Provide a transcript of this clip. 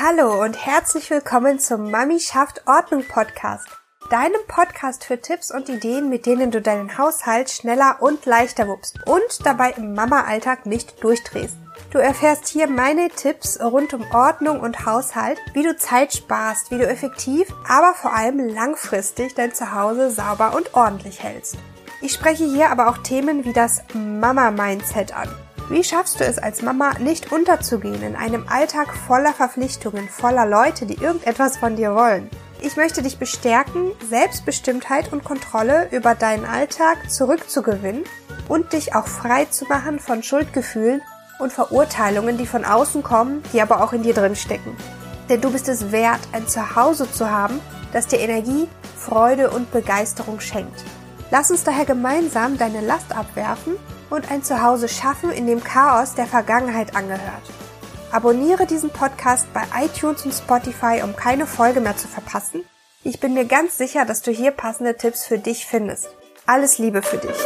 Hallo und herzlich willkommen zum Mami-schafft-ordnung-Podcast, deinem Podcast für Tipps und Ideen, mit denen du deinen Haushalt schneller und leichter wuppst und dabei im Mama-Alltag nicht durchdrehst. Du erfährst hier meine Tipps rund um Ordnung und Haushalt, wie du Zeit sparst, wie du effektiv, aber vor allem langfristig dein Zuhause sauber und ordentlich hältst. Ich spreche hier aber auch Themen wie das Mama-Mindset an. Wie schaffst du es als Mama, nicht unterzugehen in einem Alltag voller Verpflichtungen, voller Leute, die irgendetwas von dir wollen? Ich möchte dich bestärken, Selbstbestimmtheit und Kontrolle über deinen Alltag zurückzugewinnen und dich auch frei zu machen von Schuldgefühlen und Verurteilungen, die von außen kommen, die aber auch in dir drin stecken. Denn du bist es wert, ein Zuhause zu haben, das dir Energie, Freude und Begeisterung schenkt. Lass uns daher gemeinsam deine Last abwerfen und ein Zuhause schaffen, in dem Chaos der Vergangenheit angehört. Abonniere diesen Podcast bei iTunes und Spotify, um keine Folge mehr zu verpassen. Ich bin mir ganz sicher, dass du hier passende Tipps für dich findest. Alles Liebe für dich!